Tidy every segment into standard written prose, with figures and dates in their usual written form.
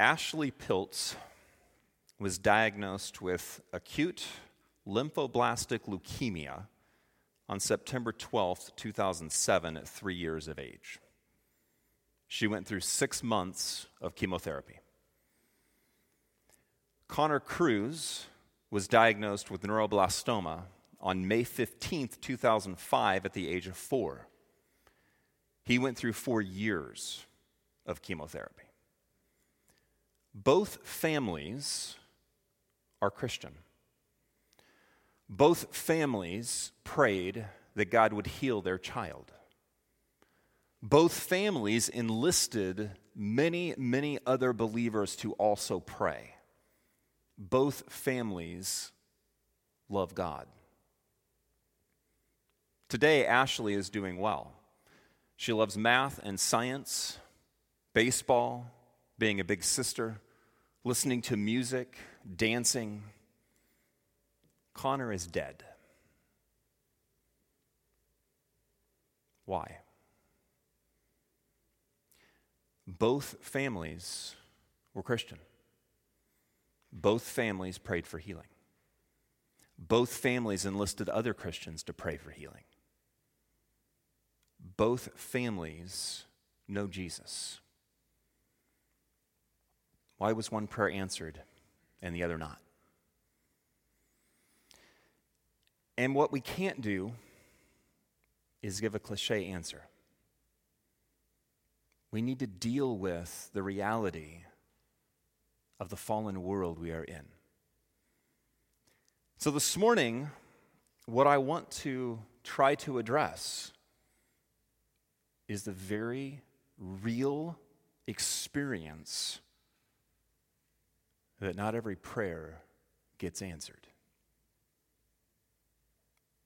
Ashley Piltz was diagnosed with acute lymphoblastic leukemia on September 12th, 2007, at 3 years of age. She went through 6 months of chemotherapy. Connor Cruz was diagnosed with neuroblastoma on May 15th, 2005, at the age of 4. He went through 4 years of chemotherapy. Both families are Christian. Both families prayed that God would heal their child. Both families enlisted many other believers to also pray. Both families love God. Today, Ashley is doing well. She loves math and science, baseball, being a big sister, listening to music, dancing. Connor is dead. Why? Both families were Christian. Both families prayed for healing. Both families enlisted other Christians to pray for healing. Both families know Jesus. Why was one prayer answered and the other not? And what we can't do is give a cliche answer. We need to deal with the reality of the fallen world we are in. So this morning, what I want to try to address is the very real experience that not every prayer gets answered.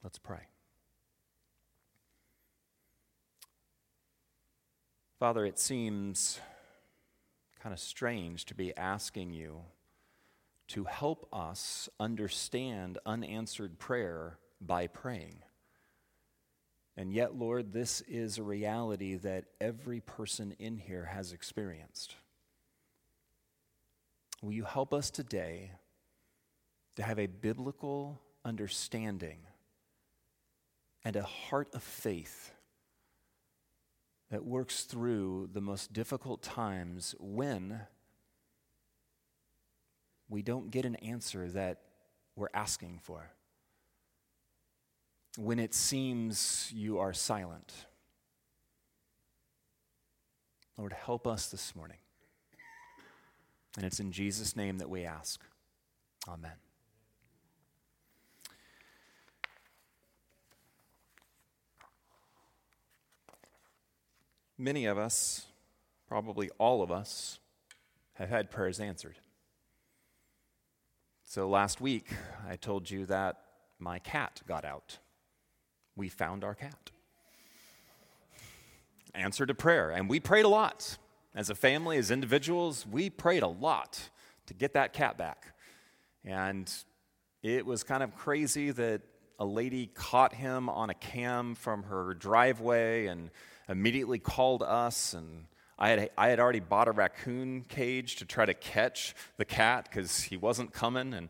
Let's pray. Father, it seems kind of strange to be asking you to help us understand unanswered prayer by praying. And yet, Lord, this is a reality that every person in here has experienced. Will you help us today to have a biblical understanding and a heart of faith that works through the most difficult times when we don't get an answer that we're asking for, when it seems you are silent. Lord, help us this morning. And it's in Jesus' name that we ask. Amen. Many of us, probably all of us, have had prayers answered. So last week, I told you that my cat got out. We found our cat. Answered a prayer, and we prayed a lot. As a family, as individuals, we prayed a lot to get that cat back. And it was kind of crazy that a lady caught him on a cam from her driveway and immediately called us, and I had already bought a raccoon cage to try to catch the cat because he wasn't coming, and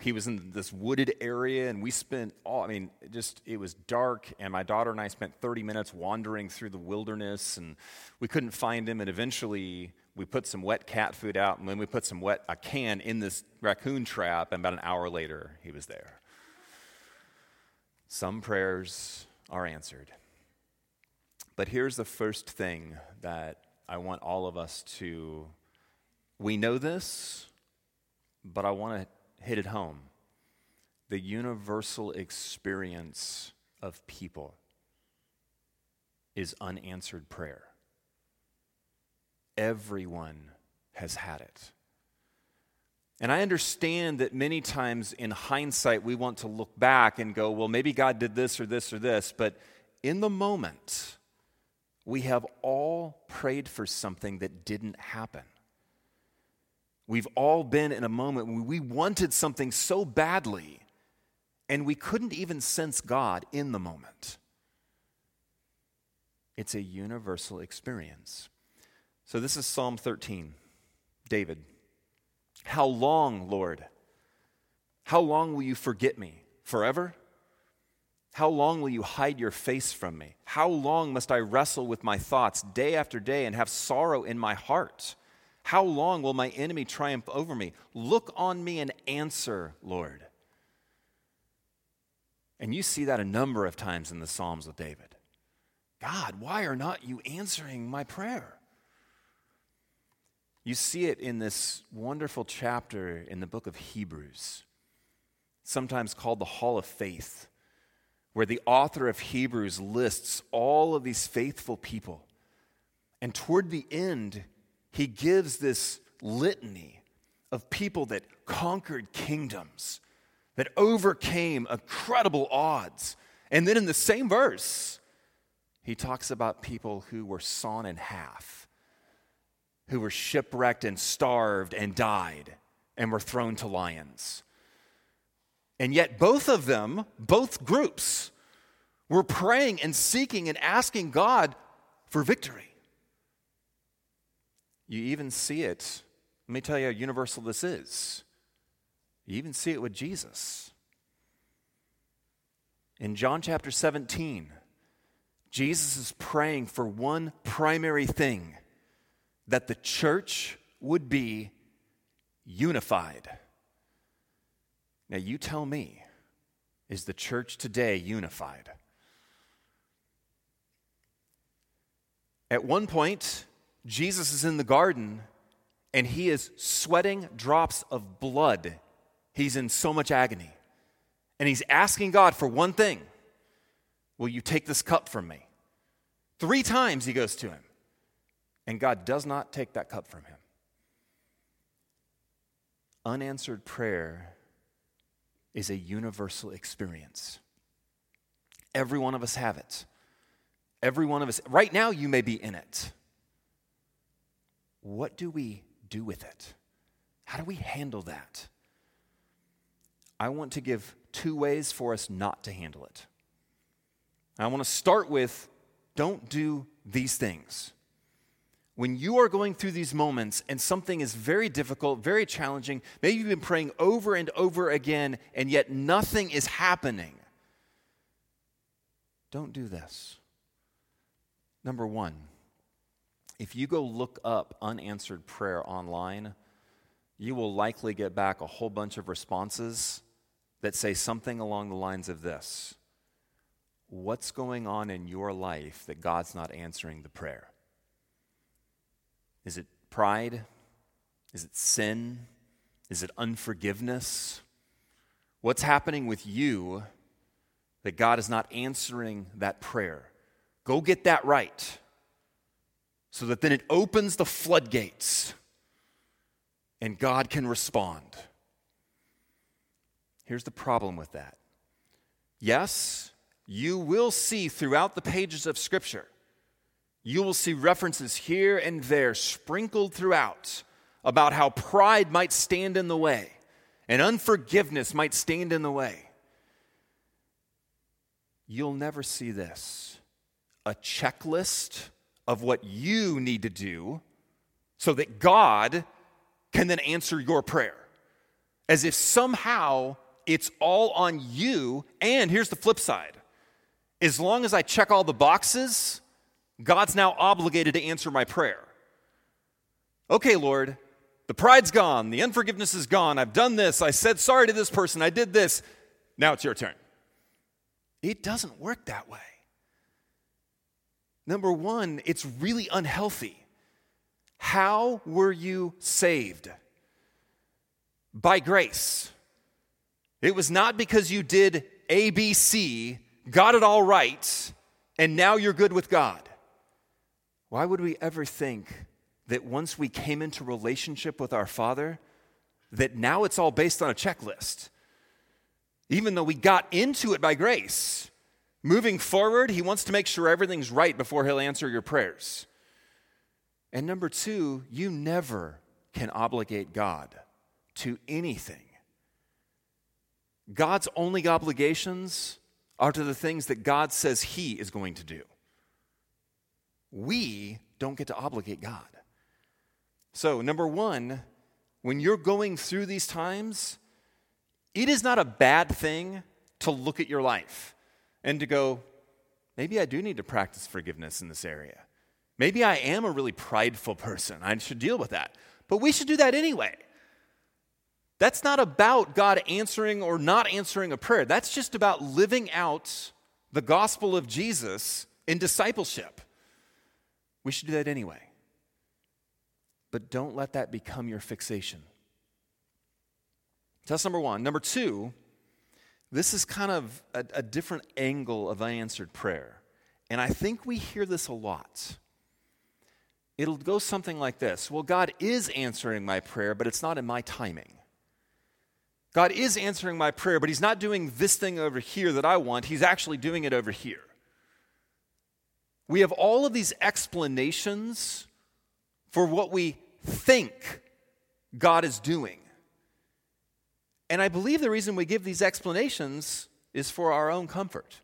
he was in this wooded area, and we spent it was dark, and my daughter and I spent 30 minutes wandering through the wilderness, and we couldn't find him, and eventually we put some wet cat food out, and then we put a can in this raccoon trap, and about an hour later, he was there. Some prayers are answered. But here's the first thing that I want all of us to, we know this, but I want to hit it home. The universal experience of people is unanswered prayer. Everyone has had it. And I understand that many times in hindsight we want to look back and go, well, maybe God did this or this or this, but in the moment, we have all prayed for something that didn't happen. We've all been in a moment when we wanted something so badly, and we couldn't even sense God in the moment. It's a universal experience. So this is Psalm 13. David, "How long, Lord? How long will you forget me? Forever? How long will you hide your face from me? How long must I wrestle with my thoughts day after day and have sorrow in my heart? How long will my enemy triumph over me? Look on me and answer, Lord." And you see that a number of times in the Psalms with David. God, why are not you answering my prayer? You see it in this wonderful chapter in the book of Hebrews, sometimes called the Hall of Faith, where the author of Hebrews lists all of these faithful people. And toward the end, he gives this litany of people that conquered kingdoms, that overcame incredible odds. And then in the same verse, he talks about people who were sawn in half, who were shipwrecked and starved and died and were thrown to lions. And yet both of them, both groups, were praying and seeking and asking God for victory. You even see it. Let me tell you how universal this is. You even see it with Jesus. In John chapter 17, Jesus is praying for one primary thing, that the church would be unified. Now you tell me, is the church today unified? At one point, Jesus is in the garden and he is sweating drops of blood. He's in so much agony. And he's asking God for one thing. Will you take this cup from me? 3 times he goes to him. And God does not take that cup from him. Unanswered prayer is a universal experience. Every one of us have it. Every one of us, right now you may be in it. What do we do with it? How do we handle that? I want to give 2 ways for us not to handle it. I want to start with, don't do these things. When you are going through these moments and something is very difficult, very challenging, maybe you've been praying over and over again and yet nothing is happening, don't do this. Number 1, if you go look up unanswered prayer online, you will likely get back a whole bunch of responses that say something along the lines of this: what's going on in your life that God's not answering the prayer? Is it pride? Is it sin? Is it unforgiveness? What's happening with you that God is not answering that prayer? Go get that right, so that then it opens the floodgates and God can respond. Here's the problem with that. Yes, you will see throughout the pages of Scripture, you will see references here and there sprinkled throughout about how pride might stand in the way and unforgiveness might stand in the way. You'll never see this: a checklist of what you need to do so that God can then answer your prayer. As if somehow it's all on you, and here's the flip side: as long as I check all the boxes, God's now obligated to answer my prayer. Okay, Lord, the pride's gone. The unforgiveness is gone. I've done this. I said sorry to this person. I did this. Now it's your turn. It doesn't work that way. Number 1, it's really unhealthy. How were you saved? By grace. It was not because you did A, B, C, got it all right, and now you're good with God. Why would we ever think that once we came into relationship with our Father, that now it's all based on a checklist? Even though we got into it by grace, moving forward, he wants to make sure everything's right before he'll answer your prayers. And number 2, you never can obligate God to anything. God's only obligations are to the things that God says he is going to do. We don't get to obligate God. So, number one, when you're going through these times, it is not a bad thing to look at your life and to go, maybe I do need to practice forgiveness in this area. Maybe I am a really prideful person. I should deal with that. But we should do that anyway. That's not about God answering or not answering a prayer. That's just about living out the gospel of Jesus in discipleship. We should do that anyway. But don't let that become your fixation. That's number one. Number two, this is kind of a different angle of unanswered prayer. And I think we hear this a lot. It'll go something like this. Well, God is answering my prayer, but it's not in my timing. God is answering my prayer, but he's not doing this thing over here that I want. He's actually doing it over here. We have all of these explanations for what we think God is doing. And I believe the reason we give these explanations is for our own comfort.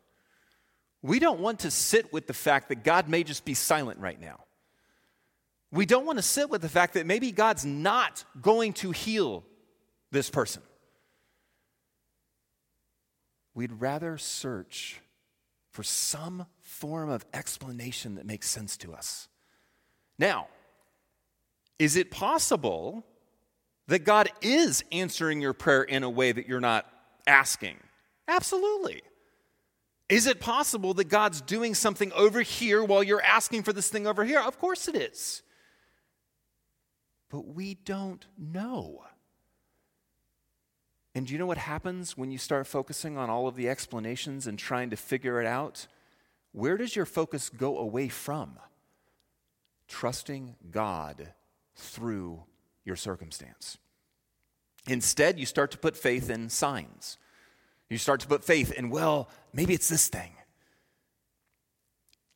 We don't want to sit with the fact that God may just be silent right now. We don't want to sit with the fact that maybe God's not going to heal this person. We'd rather search for some form of explanation that makes sense to us. Now, is it possible that God is answering your prayer in a way that you're not asking? Absolutely. Is it possible that God's doing something over here while you're asking for this thing over here? Of course it is. But we don't know. And do you know what happens when you start focusing on all of the explanations and trying to figure it out? Where does your focus go away from? Trusting God through your circumstance. Instead, you start to put faith in signs. You start to put faith in, well, maybe it's this thing.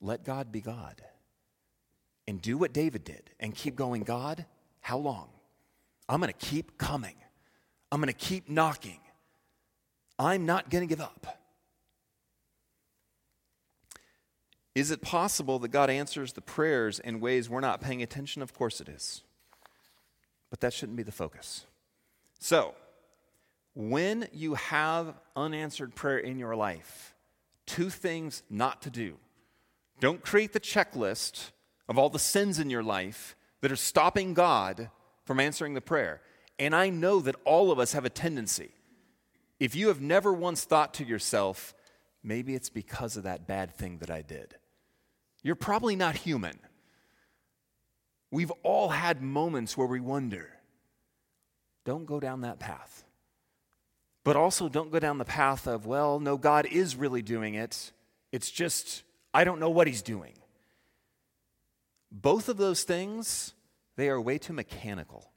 Let God be God. And do what David did and keep going, God, how long? I'm going to keep coming. I'm going to keep knocking. I'm not going to give up. Is it possible that God answers the prayers in ways we're not paying attention? Of course it is. But that shouldn't be the focus. So, when you have unanswered prayer in your life, two things not to do. Don't create the checklist of all the sins in your life that are stopping God from answering the prayer. And I know that all of us have a tendency. If you have never once thought to yourself, maybe it's because of that bad thing that I did, you're probably not human. We've all had moments where we wonder. Don't go down that path. But also don't go down the path of, well, no, God is really doing it. It's just, I don't know what he's doing. Both of those things, they are way too mechanical.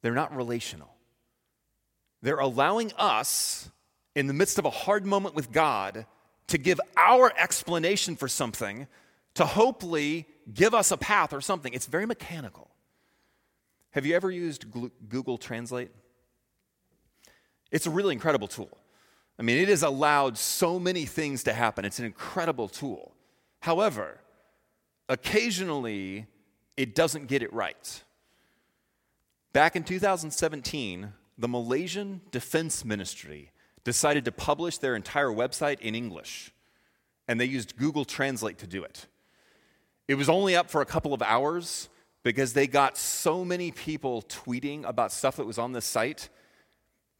They're not relational. They're allowing us, in the midst of a hard moment with God, to give our explanation for something, to hopefully give us a path or something. It's very mechanical. Have you ever used Google Translate? It's a really incredible tool. I mean, it has allowed so many things to happen. It's an incredible tool. However, occasionally, it doesn't get it right. Back in 2017, the Malaysian Defense Ministry decided to publish their entire website in English, and they used Google Translate to do it. It was only up for a couple of hours because they got so many people tweeting about stuff that was on this site.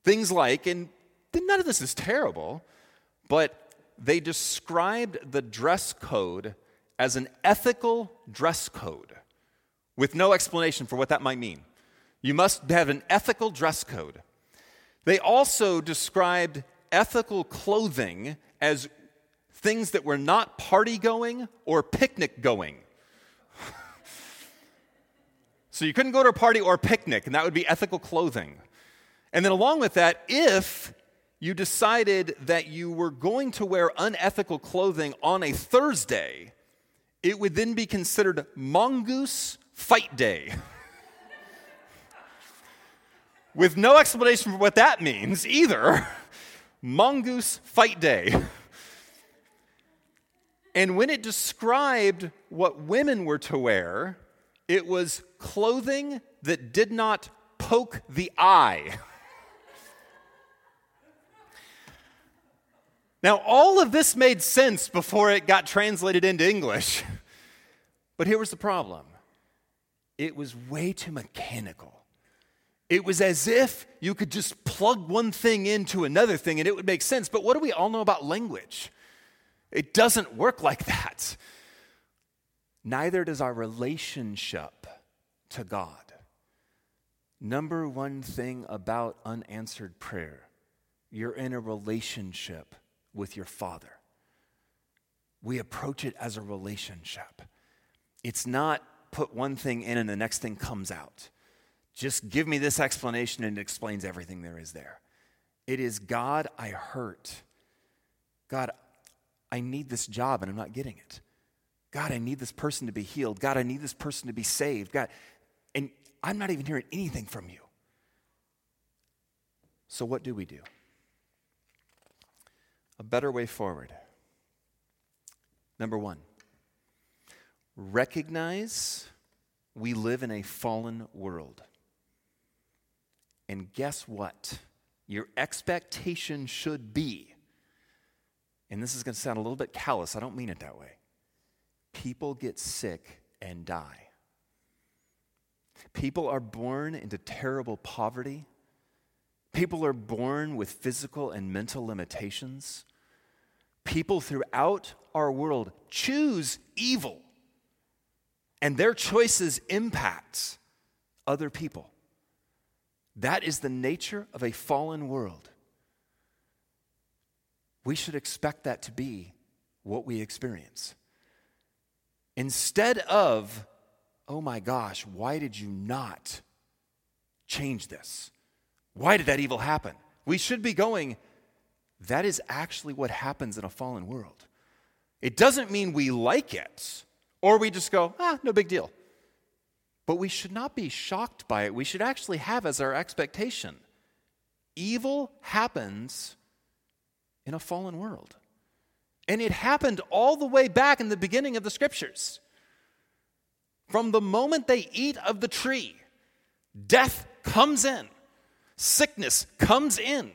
Things like, and none of this is terrible, but they described the dress code as an ethical dress code with no explanation for what that might mean. You must have an ethical dress code. They also described ethical clothing as things that were not party-going or picnic-going. So you couldn't go to a party or picnic, and that would be ethical clothing. And then along with that, if you decided that you were going to wear unethical clothing on a Thursday, it would then be considered mongoose fight day. With no explanation for what that means either, mongoose fight day. And when it described what women were to wear, It was clothing that did not poke the eye. Now, all of this made sense before it got translated into English. But here was the problem. It was way too mechanical. It was as if you could just plug one thing into another thing and it would make sense. But what do we all know about language? It doesn't work like that. Neither does our relationship to God. Number one thing about unanswered prayer, you're in a relationship with your Father. We approach it as a relationship. It's not put one thing in and the next thing comes out. Just give me this explanation and it explains everything there is there. It is, God, I hurt. God, I need this job and I'm not getting it. God, I need this person to be healed. God, I need this person to be saved. God, and I'm not even hearing anything from you. So what do we do? A better way forward. Number one, recognize we live in a fallen world. And guess what? Your expectation should be, and this is going to sound a little bit callous, I don't mean it that way, people get sick and die. People are born into terrible poverty. People are born with physical and mental limitations. People throughout our world choose evil, and their choices impact other people. That is the nature of a fallen world. We should expect that to be what we experience. Instead of, oh my gosh, why did you not change this? Why did that evil happen? We should be going, that is actually what happens in a fallen world. It doesn't mean we like it, or we just go, no big deal. But we should not be shocked by it. We should actually have as our expectation, evil happens in a fallen world. And it happened all the way back in the beginning of the scriptures. From the moment they eat of the tree, death comes in. Sickness comes in.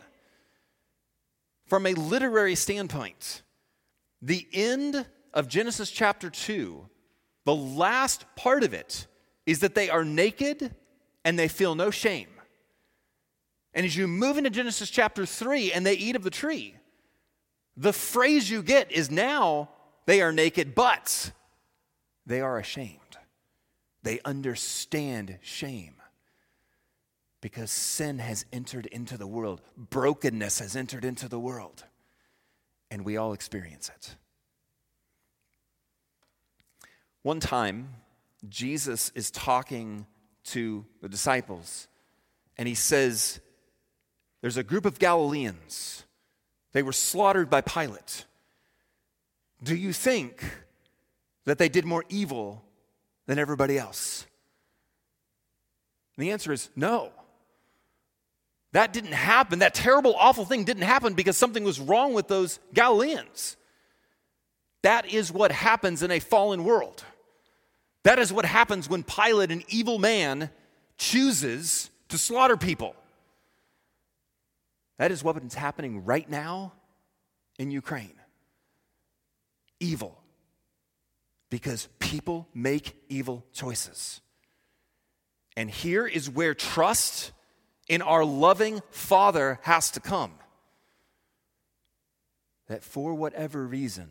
From a literary standpoint, the end of Genesis chapter 2, the last part of it is that they are naked and they feel no shame. And as you move into Genesis chapter 3 and they eat of the tree, the phrase you get is now they are naked, but they are ashamed. They understand shame because sin has entered into the world. Brokenness has entered into the world. And we all experience it. One time, Jesus is talking to the disciples, and he says, there's a group of Galileans. They were slaughtered by Pilate. Do you think that they did more evil than everybody else? And the answer is no. That didn't happen. That terrible, awful thing didn't happen because something was wrong with those Galileans. That is what happens in a fallen world. That is what happens when Pilate, an evil man, chooses to slaughter people. That is what's happening right now in Ukraine. Evil. Because people make evil choices. And here is where trust in our loving Father has to come. That for whatever reason,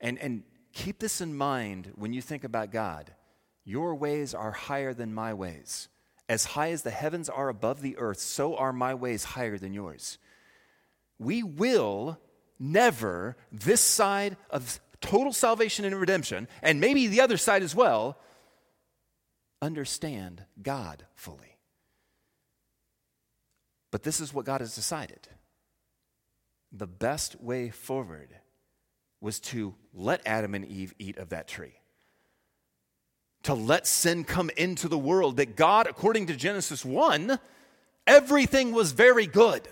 and keep this in mind when you think about God. Your ways are higher than my ways. As high as the heavens are above the earth, so are my ways higher than yours. We will never, this side of total salvation and redemption, and maybe the other side as well, understand God fully. But this is what God has decided. The best way forward was to let Adam and Eve eat of that tree, to let sin come into the world, that God, according to Genesis 1, everything was very good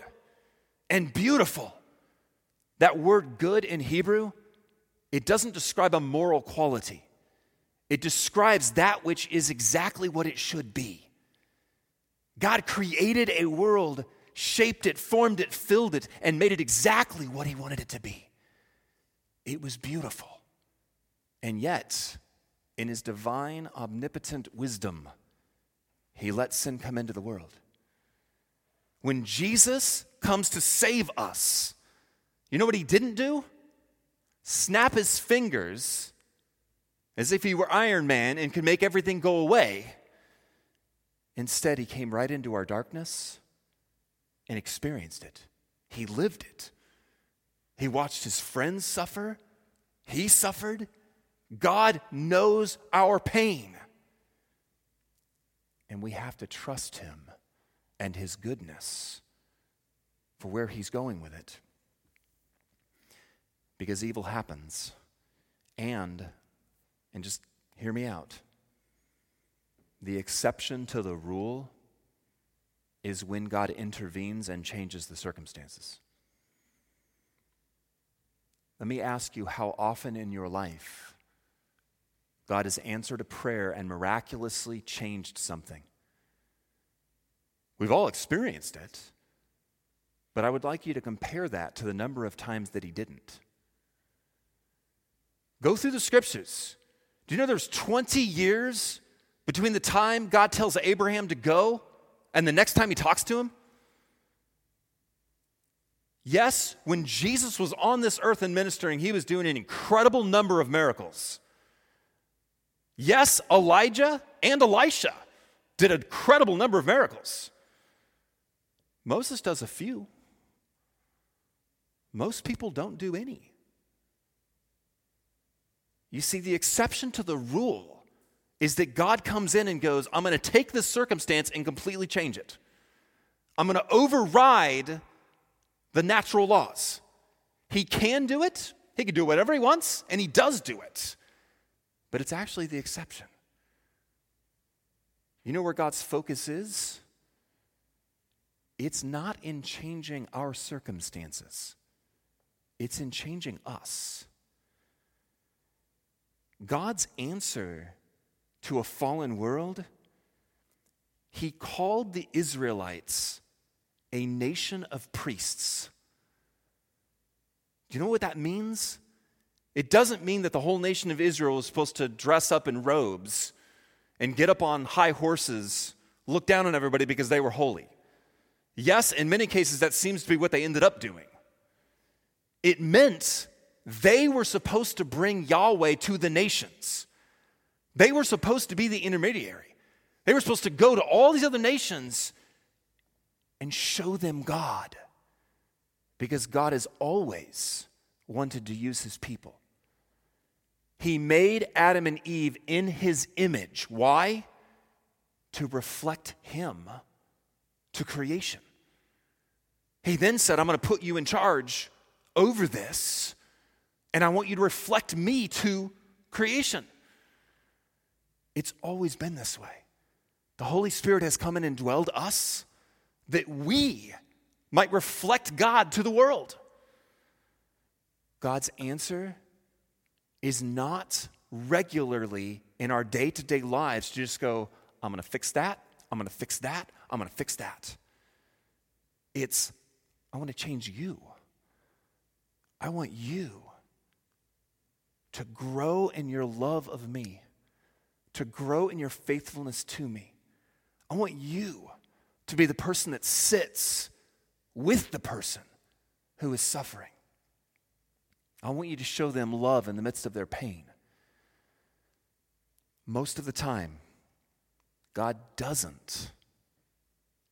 and beautiful. That word good in Hebrew, it doesn't describe a moral quality. It describes that which is exactly what it should be. God created a world, shaped it, formed it, filled it, and made it exactly what he wanted it to be. It was beautiful. And yet, in his divine, omnipotent wisdom, he let sin come into the world. When Jesus comes to save us, you know what he didn't do? Snap his fingers as if he were Iron Man and could make everything go away. Instead, he came right into our darkness and experienced it. He lived it. He watched his friends suffer. He suffered. God knows our pain. And we have to trust him and his goodness for where he's going with it. Because evil happens. And just hear me out, the exception to the rule is when God intervenes and changes the circumstances. Let me ask you, how often in your life God has answered a prayer and miraculously changed something? We've all experienced it, but I would like you to compare that to the number of times that he didn't. Go through the scriptures. Do you know there's 20 years between the time God tells Abraham to go and the next time he talks to him? Yes, when Jesus was on this earth and ministering, he was doing an incredible number of miracles. Yes, Elijah and Elisha did an incredible number of miracles. Moses does a few. Most people don't do any. You see, the exception to the rule is that God comes in and goes, I'm going to take this circumstance and completely change it. I'm going to override the natural laws. He can do it. He can do whatever he wants, and he does do it. But it's actually the exception. You know where God's focus is? It's not in changing our circumstances. It's in changing us. God's answer to a fallen world, he called the Israelites a nation of priests. Do you know what that means? It doesn't mean that the whole nation of Israel was supposed to dress up in robes and get up on high horses, look down on everybody because they were holy. Yes, in many cases, that seems to be what they ended up doing. It meant they were supposed to bring Yahweh to the nations. They were supposed to be the intermediary. They were supposed to go to all these other nations and show them God, because God has always wanted to use his people. He made Adam and Eve in his image. Why? To reflect him to creation. He then said, I'm going to put you in charge over this, and I want you to reflect me to creation. It's always been this way. The Holy Spirit has come in and dwelled us that we might reflect God to the world. God's answer is not regularly in our day-to-day lives to just go, I'm going to fix that, I'm going to fix that, I'm going to fix that. It's, I want to change you. I want you to grow in your love of me, to grow in your faithfulness to me. I want you to be the person that sits with the person who is suffering. I want you to show them love in the midst of their pain. Most of the time, God doesn't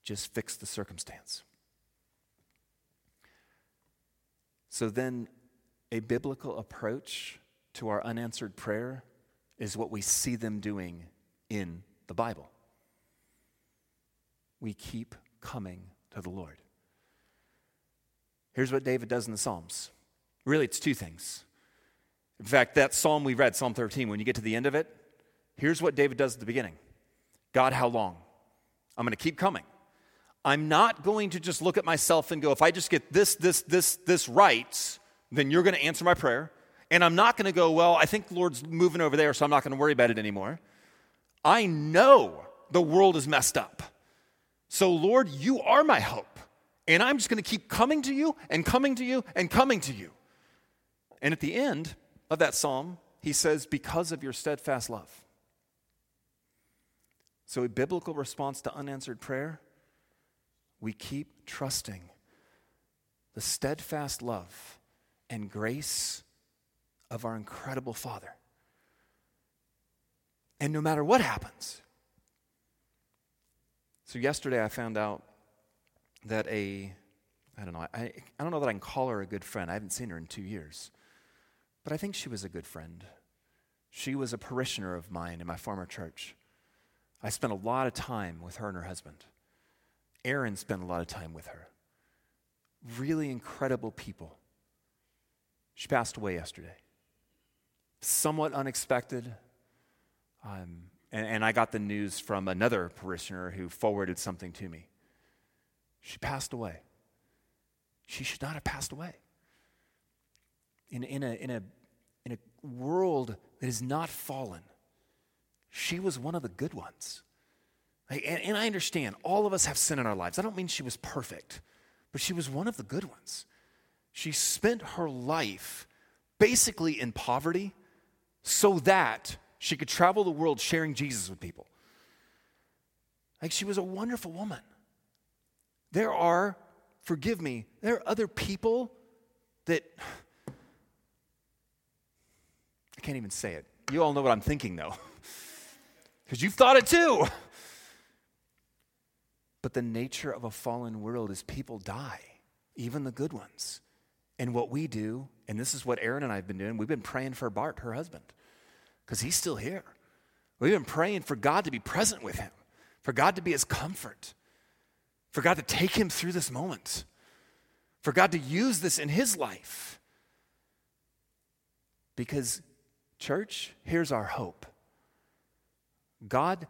just fix the circumstance. So then, a biblical approach to our unanswered prayer is what we see them doing in the Bible. We keep coming to the Lord. Here's what David does in the Psalms. Really, it's two things. In fact, that psalm we read, Psalm 13, when you get to the end of it, here's what David does at the beginning. God, how long? I'm going to keep coming. I'm not going to just look at myself and go, if I just get this right, then you're going to answer my prayer. and I'm not going to go, well, I think the Lord's moving over there, so I'm not going to worry about it anymore. I know the world is messed up. So, Lord, you are my hope, and I'm just going to keep coming to you and coming to you and coming to you. And at the end of that psalm, he says, because of your steadfast love. So a biblical response to unanswered prayer, we keep trusting the steadfast love and grace of our incredible Father. And no matter what happens. So yesterday I found out that I don't know that I can call her a good friend. I haven't seen her in 2 years. But I think she was a good friend. She was a parishioner of mine in my former church. I spent a lot of time with her and her husband. Aaron spent a lot of time with her. Really incredible people. She passed away yesterday. Somewhat unexpected. And I got the news from another parishioner who forwarded something to me. She passed away. She should not have passed away. In a world that is not fallen, she was one of the good ones. And I understand, all of us have sin in our lives. I don't mean she was perfect, but she was one of the good ones. She spent her life basically in poverty so that she could travel the world sharing Jesus with people. Like, she was a wonderful woman. There are other people that, I can't even say it. You all know what I'm thinking, though, because you've thought it too. But the nature of a fallen world is people die, even the good ones. And what we do, and this is what Aaron and I have been doing, we've been praying for Bart, her husband, because he's still here. We've been praying for God to be present with him, for God to be his comfort, for God to take him through this moment, for God to use this in his life. Because, church, here's our hope. God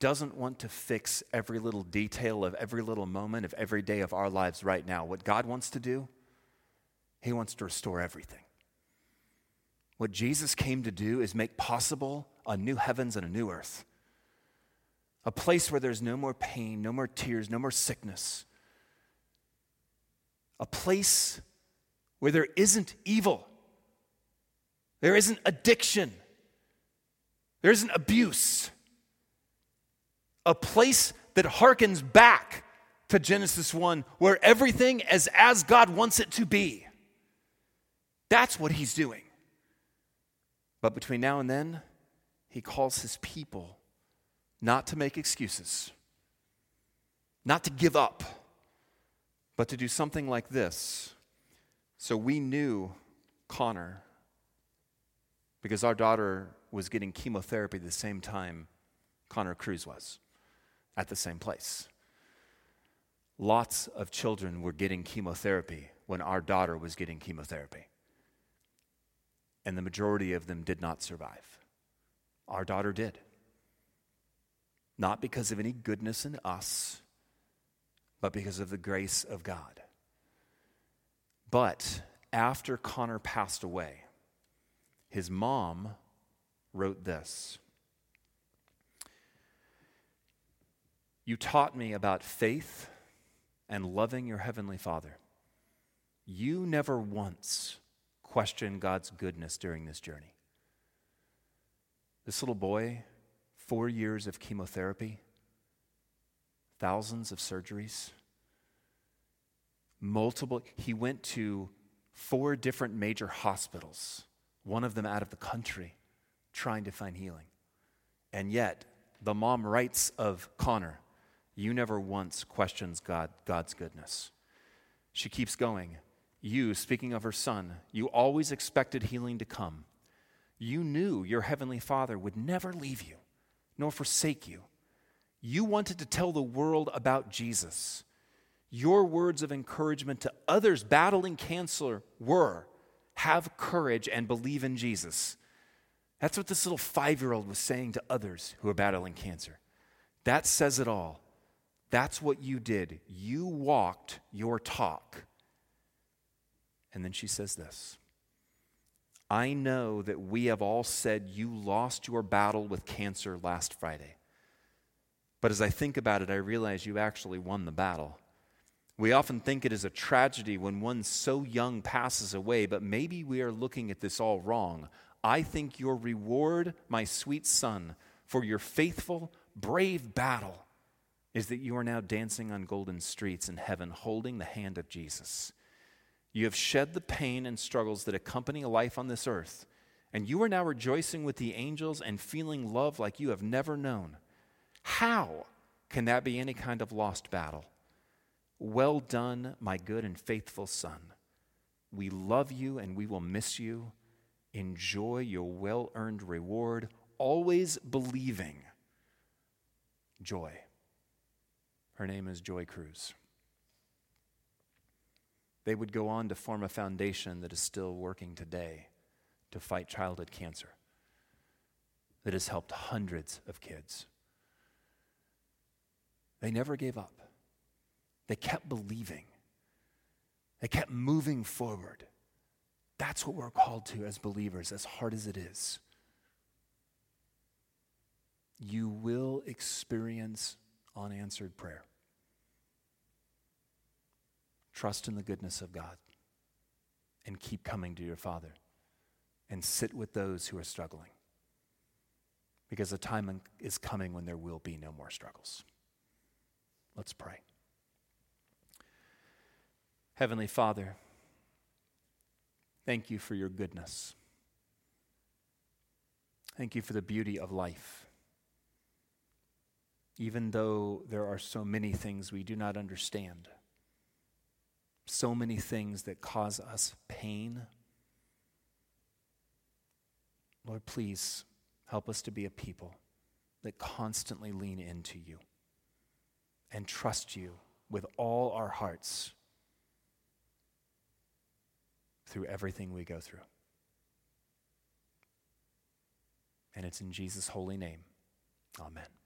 doesn't want to fix every little detail of every little moment of every day of our lives right now. What God wants to do, he wants to restore everything. What Jesus came to do is make possible a new heavens and a new earth. A place where there's no more pain, no more tears, no more sickness. A place where there isn't evil. There isn't addiction. There isn't abuse. A place that harkens back to Genesis 1, where everything is as God wants it to be. That's what he's doing. But between now and then, he calls his people not to make excuses, not to give up, but to do something like this. So we knew Connor because our daughter was getting chemotherapy the same time Connor Cruz was, at the same place. Lots of children were getting chemotherapy when our daughter was getting chemotherapy. And the majority of them did not survive. Our daughter did. Not because of any goodness in us, but because of the grace of God. But after Connor passed away, his mom wrote this. You taught me about faith and loving your Heavenly Father. You never once questioned God's goodness during this journey. This little boy, 4 years of chemotherapy, thousands of surgeries, he went to 4 different major hospitals, one of them out of the country, trying to find healing. And yet, the mom writes of Connor, you never once questions God's goodness. She keeps going. You, speaking of her son, you always expected healing to come. You knew your Heavenly Father would never leave you, nor forsake you. You wanted to tell the world about Jesus. Your words of encouragement to others battling cancer were, have courage and believe in Jesus. That's what this little 5-year-old was saying to others who are battling cancer. That says it all. That's what you did. You walked your talk. And then she says this. I know that we have all said you lost your battle with cancer last Friday. But as I think about it, I realize you actually won the battle. We often think it is a tragedy when one so young passes away, but maybe we are looking at this all wrong. I think your reward, my sweet son, for your faithful, brave battle is that you are now dancing on golden streets in heaven, holding the hand of Jesus. You have shed the pain and struggles that accompany a life on this earth, and you are now rejoicing with the angels and feeling love like you have never known. How can that be any kind of lost battle? Well done, my good and faithful son. We love you and we will miss you. Enjoy your well-earned reward, always believing. Joy. Her name is Joy Cruz. They would go on to form a foundation that is still working today to fight childhood cancer, that has helped hundreds of kids. They never gave up. They kept believing. They kept moving forward. That's what we're called to as believers, as hard as it is. You will experience unanswered prayer. Trust in the goodness of God and keep coming to your Father and sit with those who are struggling, because a time is coming when there will be no more struggles. Let's pray. Heavenly Father, thank you for your goodness. Thank you for the beauty of life. Even though there are so many things we do not understand, so many things that cause us pain, Lord, please help us to be a people that constantly lean into you and trust you with all our hearts through everything we go through. And it's in Jesus' holy name. Amen.